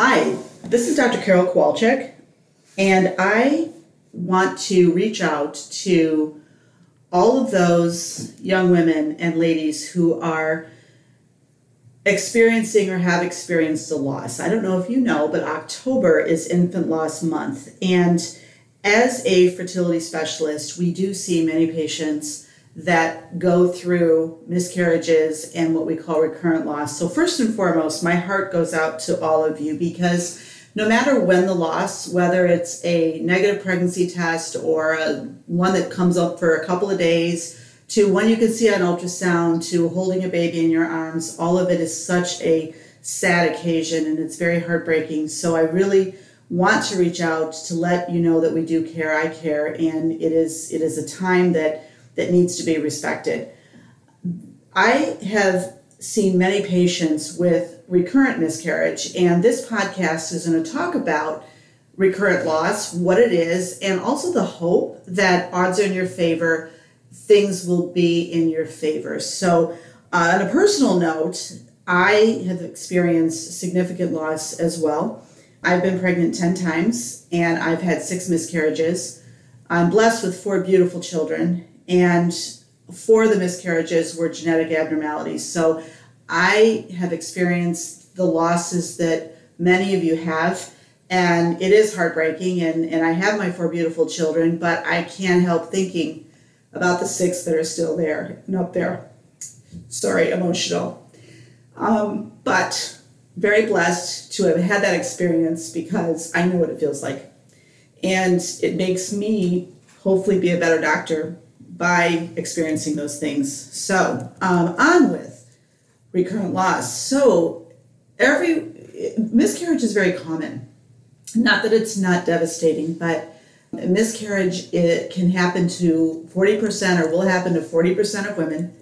Hi, this is Dr. Carol Kowalczyk, and I want to reach out to all of those young women and ladies who are experiencing or have experienced a loss. I don't know if you know, but October is Infant Loss Month, and as a fertility specialist, we do see many patients that go through miscarriages and what we call recurrent loss. So first and foremost, my heart goes out to all of you, because no matter when the loss, whether it's a negative pregnancy test or one that comes up for a couple of days, to one you can see on ultrasound, to holding a baby in your arms, all of it is such a sad occasion and it's very heartbreaking. So I really want to reach out to let you know that we do care, I care, and it is a time that needs to be respected. I have seen many patients with recurrent miscarriage, and this podcast is going to talk about recurrent loss, what it is, and also the hope that odds are in your favor, things will be in your favor. So on a personal note, I have experienced significant loss as well. I've been pregnant 10 times, and I've had 6 miscarriages. I'm blessed with 4 beautiful children, and 4 of the miscarriages were genetic abnormalities. So I have experienced the losses that many of you have, and it is heartbreaking, and I have my 4 beautiful children, but I can't help thinking about the 6 that are still there and up there. Sorry, emotional. But very blessed to have had that experience, because I know what it feels like. And it makes me hopefully be a better doctor by experiencing those things. So on with recurrent loss. So miscarriage is very common. Not that it's not devastating, but miscarriage, it can happen to 40% or will happen to 40% of women.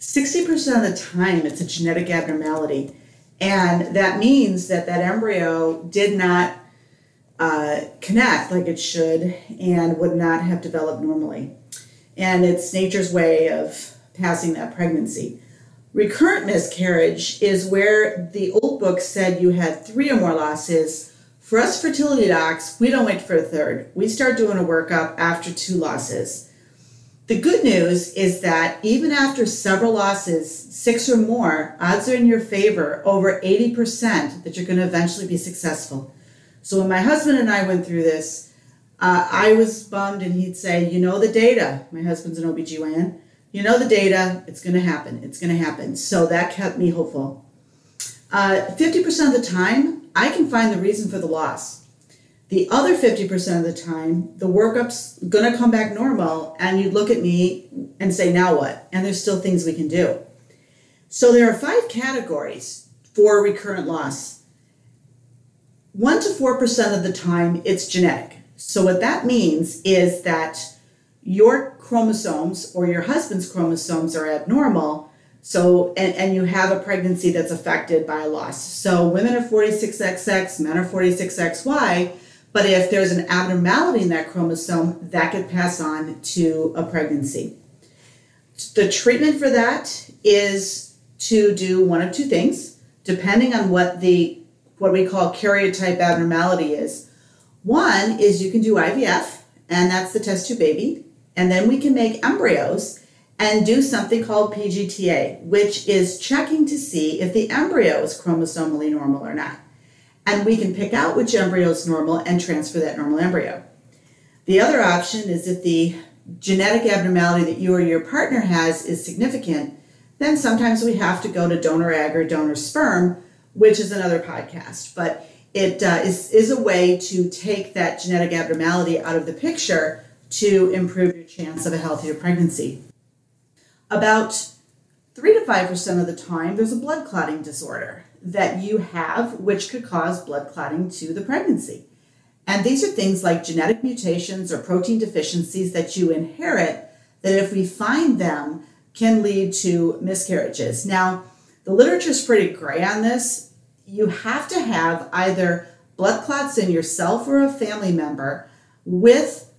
60% of the time it's a genetic abnormality. And that means that embryo did not connect like it should and would not have developed normally. And it's nature's way of passing that pregnancy. Recurrent miscarriage is where the old book said you had 3 or more losses. For us fertility docs, we don't wait for a third. We start doing a workup after 2 losses. The good news is that even after several losses, 6 or more, odds are in your favor, over 80% that you're going to eventually be successful. So when my husband and I went through this, I was bummed, and he'd say, you know the data. My husband's an OBGYN. You know the data. It's going to happen. It's going to happen. So that kept me hopeful. 50% of the time, I can find the reason for the loss. The other 50% of the time, the workup's going to come back normal, and you'd look at me and say, now what? And there's still things we can do. So there are 5 categories for recurrent loss. 1 to 4% of the time, it's genetic. So what that means is that your chromosomes or your husband's chromosomes are abnormal, and you have a pregnancy that's affected by a loss. So women are 46XX, men are 46XY, but if there's an abnormality in that chromosome, that could pass on to a pregnancy. The treatment for that is to do one of 2 things, depending on what we call karyotype abnormality is. 1 is you can do IVF, and that's the test tube baby, and then we can make embryos and do something called PGTA, which is checking to see if the embryo is chromosomally normal or not. And we can pick out which embryo is normal and transfer that normal embryo. The other option is if the genetic abnormality that you or your partner has is significant, then sometimes we have to go to donor egg or donor sperm, which is another podcast. But it is a way to take that genetic abnormality out of the picture to improve your chance of a healthier pregnancy. About 3 to 5% of the time, there's a blood clotting disorder that you have, which could cause blood clotting to the pregnancy. And these are things like genetic mutations or protein deficiencies that you inherit that, if we find them, can lead to miscarriages. Now, the literature is pretty gray on this. You have to have either blood clots in yourself or a family member with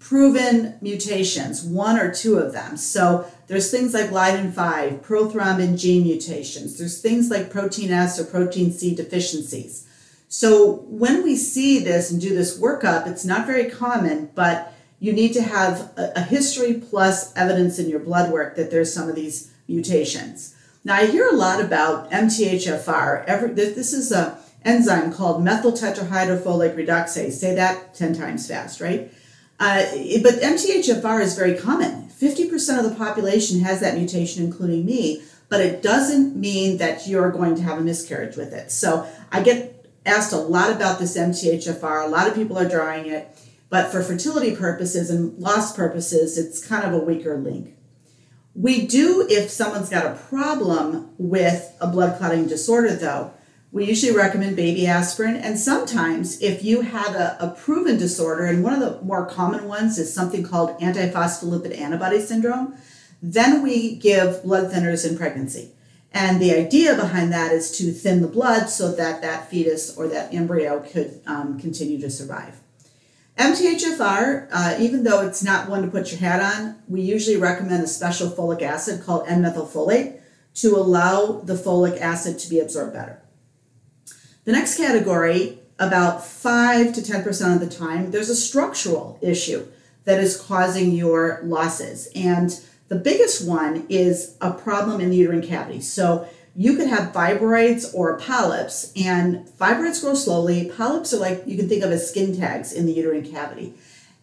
proven mutations, 1 or 2 of them. So there's things like Leiden 5, prothrombin gene mutations. There's things like protein S or protein C deficiencies. So when we see this and do this workup, it's not very common, but you need to have a history plus evidence in your blood work that there's some of these mutations. Now, I hear a lot about MTHFR. This is an enzyme called methyl tetrahydrofolate reductase. Say that 10 times fast, right? But MTHFR is very common. 50% of the population has that mutation, including me, but it doesn't mean that you're going to have a miscarriage with it. So I get asked a lot about this MTHFR. A lot of people are drawing it, but for fertility purposes and loss purposes, it's kind of a weaker link. We do, if someone's got a problem with a blood clotting disorder, though, we usually recommend baby aspirin. And sometimes if you had a proven disorder, and one of the more common ones is something called antiphospholipid antibody syndrome, then we give blood thinners in pregnancy. And the idea behind that is to thin the blood so that that fetus or that embryo could continue to survive. MTHFR, even though it's not one to put your hat on, we usually recommend a special folic acid called N-methylfolate to allow the folic acid to be absorbed better. The next category, about 5 to 10% of the time, there's a structural issue that is causing your losses. And the biggest one is a problem in the uterine cavity. So you could have fibroids or polyps, and fibroids grow slowly. Polyps are like, you can think of as skin tags in the uterine cavity,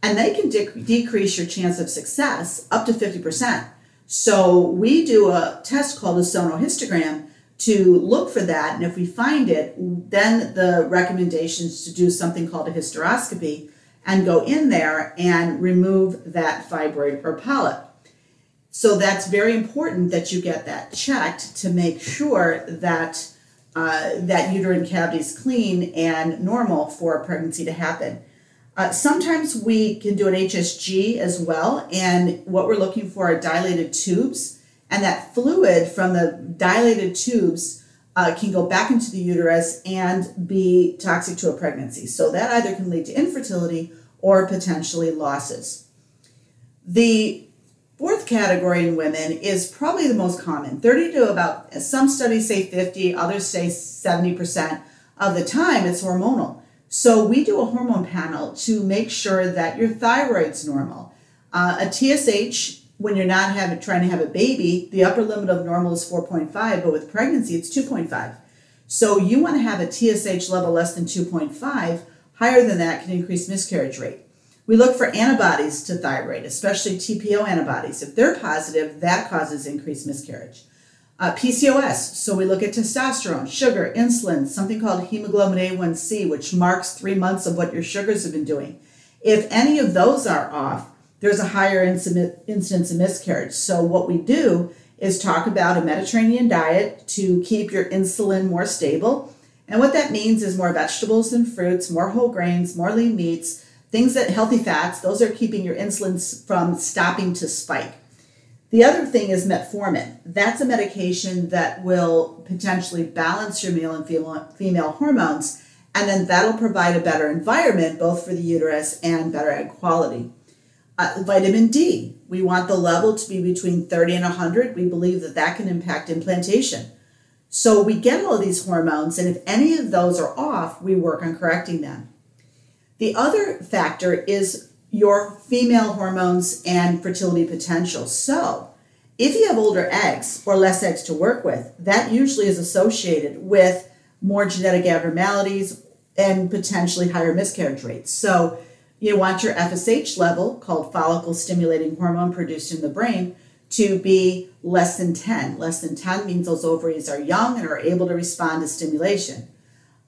and they can decrease your chance of success up to 50%. So we do a test called a sonohistogram to look for that, and if we find it, then the recommendation is to do something called a hysteroscopy and go in there and remove that fibroid or polyp. So that's very important that you get that checked to make sure that that uterine cavity is clean and normal for a pregnancy to happen. Sometimes we can do an HSG as well, and what we're looking for are dilated tubes, and that fluid from the dilated tubes can go back into the uterus and be toxic to a pregnancy. So that either can lead to infertility or potentially losses. The fourth category in women is probably the most common. 30 to about, some studies say 50, others say 70% of the time it's hormonal. So we do a hormone panel to make sure that your thyroid's normal. A TSH, when you're not trying to have a baby, the upper limit of normal is 4.5, but with pregnancy it's 2.5. So you want to have a TSH level less than 2.5. Higher than that can increase miscarriage rate. We look for antibodies to thyroid, especially TPO antibodies. If they're positive, that causes increased miscarriage. PCOS, so we look at testosterone, sugar, insulin, something called hemoglobin A1C, which marks 3 months of what your sugars have been doing. If any of those are off, there's a higher incidence of miscarriage. So what we do is talk about a Mediterranean diet to keep your insulin more stable. And what that means is more vegetables and fruits, more whole grains, more lean meats, things that healthy fats, those are keeping your insulin from stopping to spike. The other thing is metformin. That's a medication that will potentially balance your male and female hormones, and then that'll provide a better environment both for the uterus and better egg quality. Vitamin D, we want the level to be between 30 and 100. We believe that that can impact implantation. So we get all of these hormones, and if any of those are off, we work on correcting them. The other factor is your female hormones and fertility potential. So if you have older eggs or less eggs to work with, that usually is associated with more genetic abnormalities and potentially higher miscarriage rates. So you want your FSH level, called follicle stimulating hormone produced in the brain, to be less than 10. Less than 10 means those ovaries are young and are able to respond to stimulation.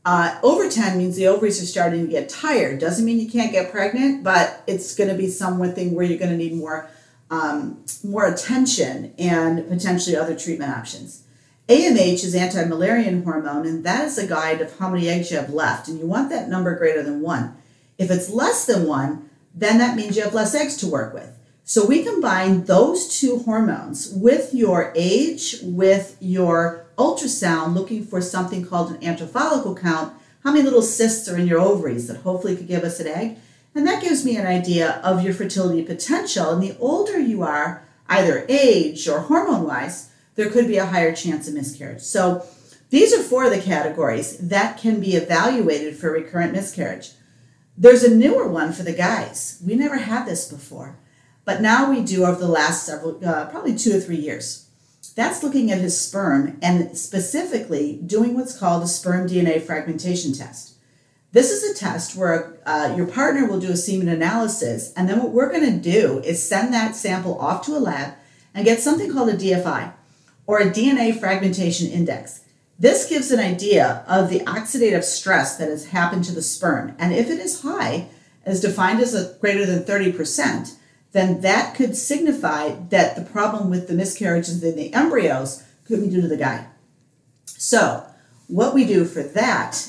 Over 10 means the ovaries are starting to get tired. Doesn't mean you can't get pregnant, but it's going to be something where you're going to need more attention and potentially other treatment options. AMH is anti-malarian hormone, and that is a guide of how many eggs you have left, and you want that number greater than 1. If it's less than 1, then that means you have less eggs to work with. So we combine those two hormones with your age, with your ultrasound, looking for something called an antral follicle count, how many little cysts are in your ovaries that hopefully could give us an egg. And that gives me an idea of your fertility potential. And the older you are, either age or hormone-wise, there could be a higher chance of miscarriage. So These are four of the categories that can be evaluated for recurrent miscarriage. There's a newer one for the guys. We never had this before, but now we do over the last several, probably 2 or 3 years. That's looking at his sperm and specifically doing what's called a sperm DNA fragmentation test. This is a test where your partner will do a semen analysis, and then what we're going to do is send that sample off to a lab and get something called a DFI, or a DNA fragmentation index. This gives an idea of the oxidative stress that has happened to the sperm. And if it is high, as defined as a greater than 30%, then that could signify that the problem with the miscarriages in the embryos could be due to the guy. So what we do for that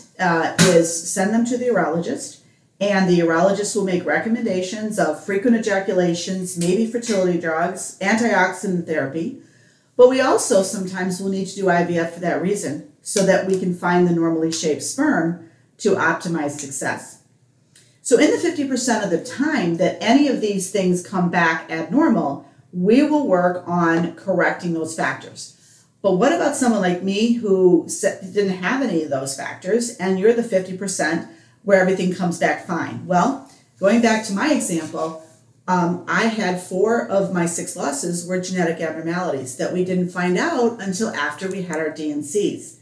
is send them to the urologist, and the urologist will make recommendations of frequent ejaculations, maybe fertility drugs, antioxidant therapy. But we also sometimes will need to do IVF for that reason, so that we can find the normally shaped sperm to optimize success. So in the 50% of the time that any of these things come back abnormal, we will work on correcting those factors. But what about someone like me who didn't have any of those factors, and you're the 50% where everything comes back fine? Well, going back to my example, I had 4 of my 6 losses were genetic abnormalities that we didn't find out until after we had our DNCs.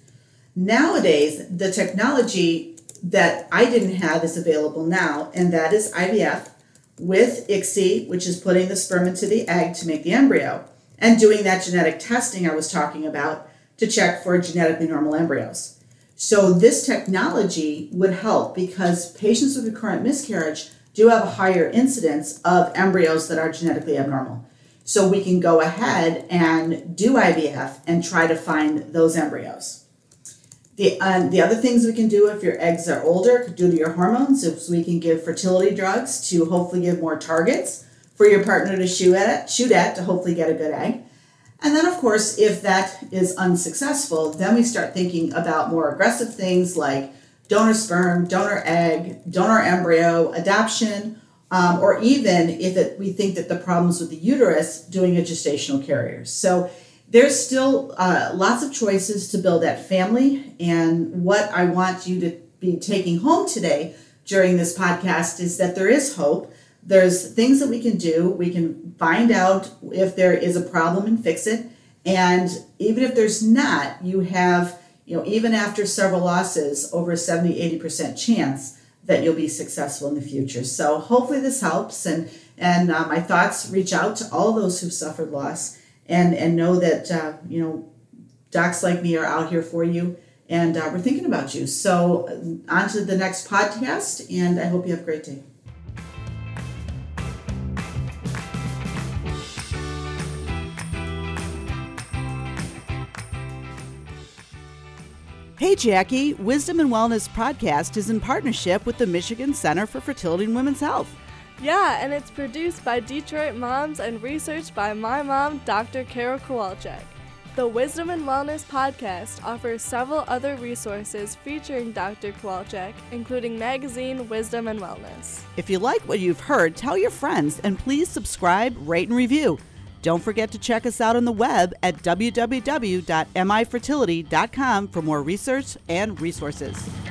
Nowadays, the technology that I didn't have is available now, and that is IVF with ICSI, which is putting the sperm into the egg to make the embryo, and doing that genetic testing I was talking about to check for genetically normal embryos. So this technology would help because patients with recurrent miscarriage do have a higher incidence of embryos that are genetically abnormal. So we can go ahead and do IVF and try to find those embryos. The other things we can do if your eggs are older due to your hormones is we can give fertility drugs to hopefully give more targets for your partner to shoot at to hopefully get a good egg. And then of course, if that is unsuccessful, then we start thinking about more aggressive things like donor sperm, donor egg, donor embryo, adoption, or even if we think that the problems with the uterus, doing a gestational carrier. So there's still lots of choices to build that family. And what I want you to be taking home today during this podcast is that there is hope. There's things that we can do. We can find out if there is a problem and fix it. And even if there's not, you have, even after several losses, over a 70-80% chance that you'll be successful in the future. So hopefully this helps, and my thoughts reach out to all those who've suffered loss, and know that docs like me are out here for you, and we're thinking about you. So on to the next podcast, and I hope you have a great day. Hey Jackie, Wisdom and Wellness podcast is in partnership with the Michigan Center for Fertility and Women's Health. Yeah, and it's produced by Detroit Moms and researched by my mom, Dr. Carol Kowalczyk. The Wisdom and Wellness podcast offers several other resources featuring Dr. Kowalczyk, including magazine Wisdom and Wellness. If you like what you've heard, tell your friends and please subscribe, rate, and review. Don't forget to check us out on the web at www.mifertility.com for more research and resources.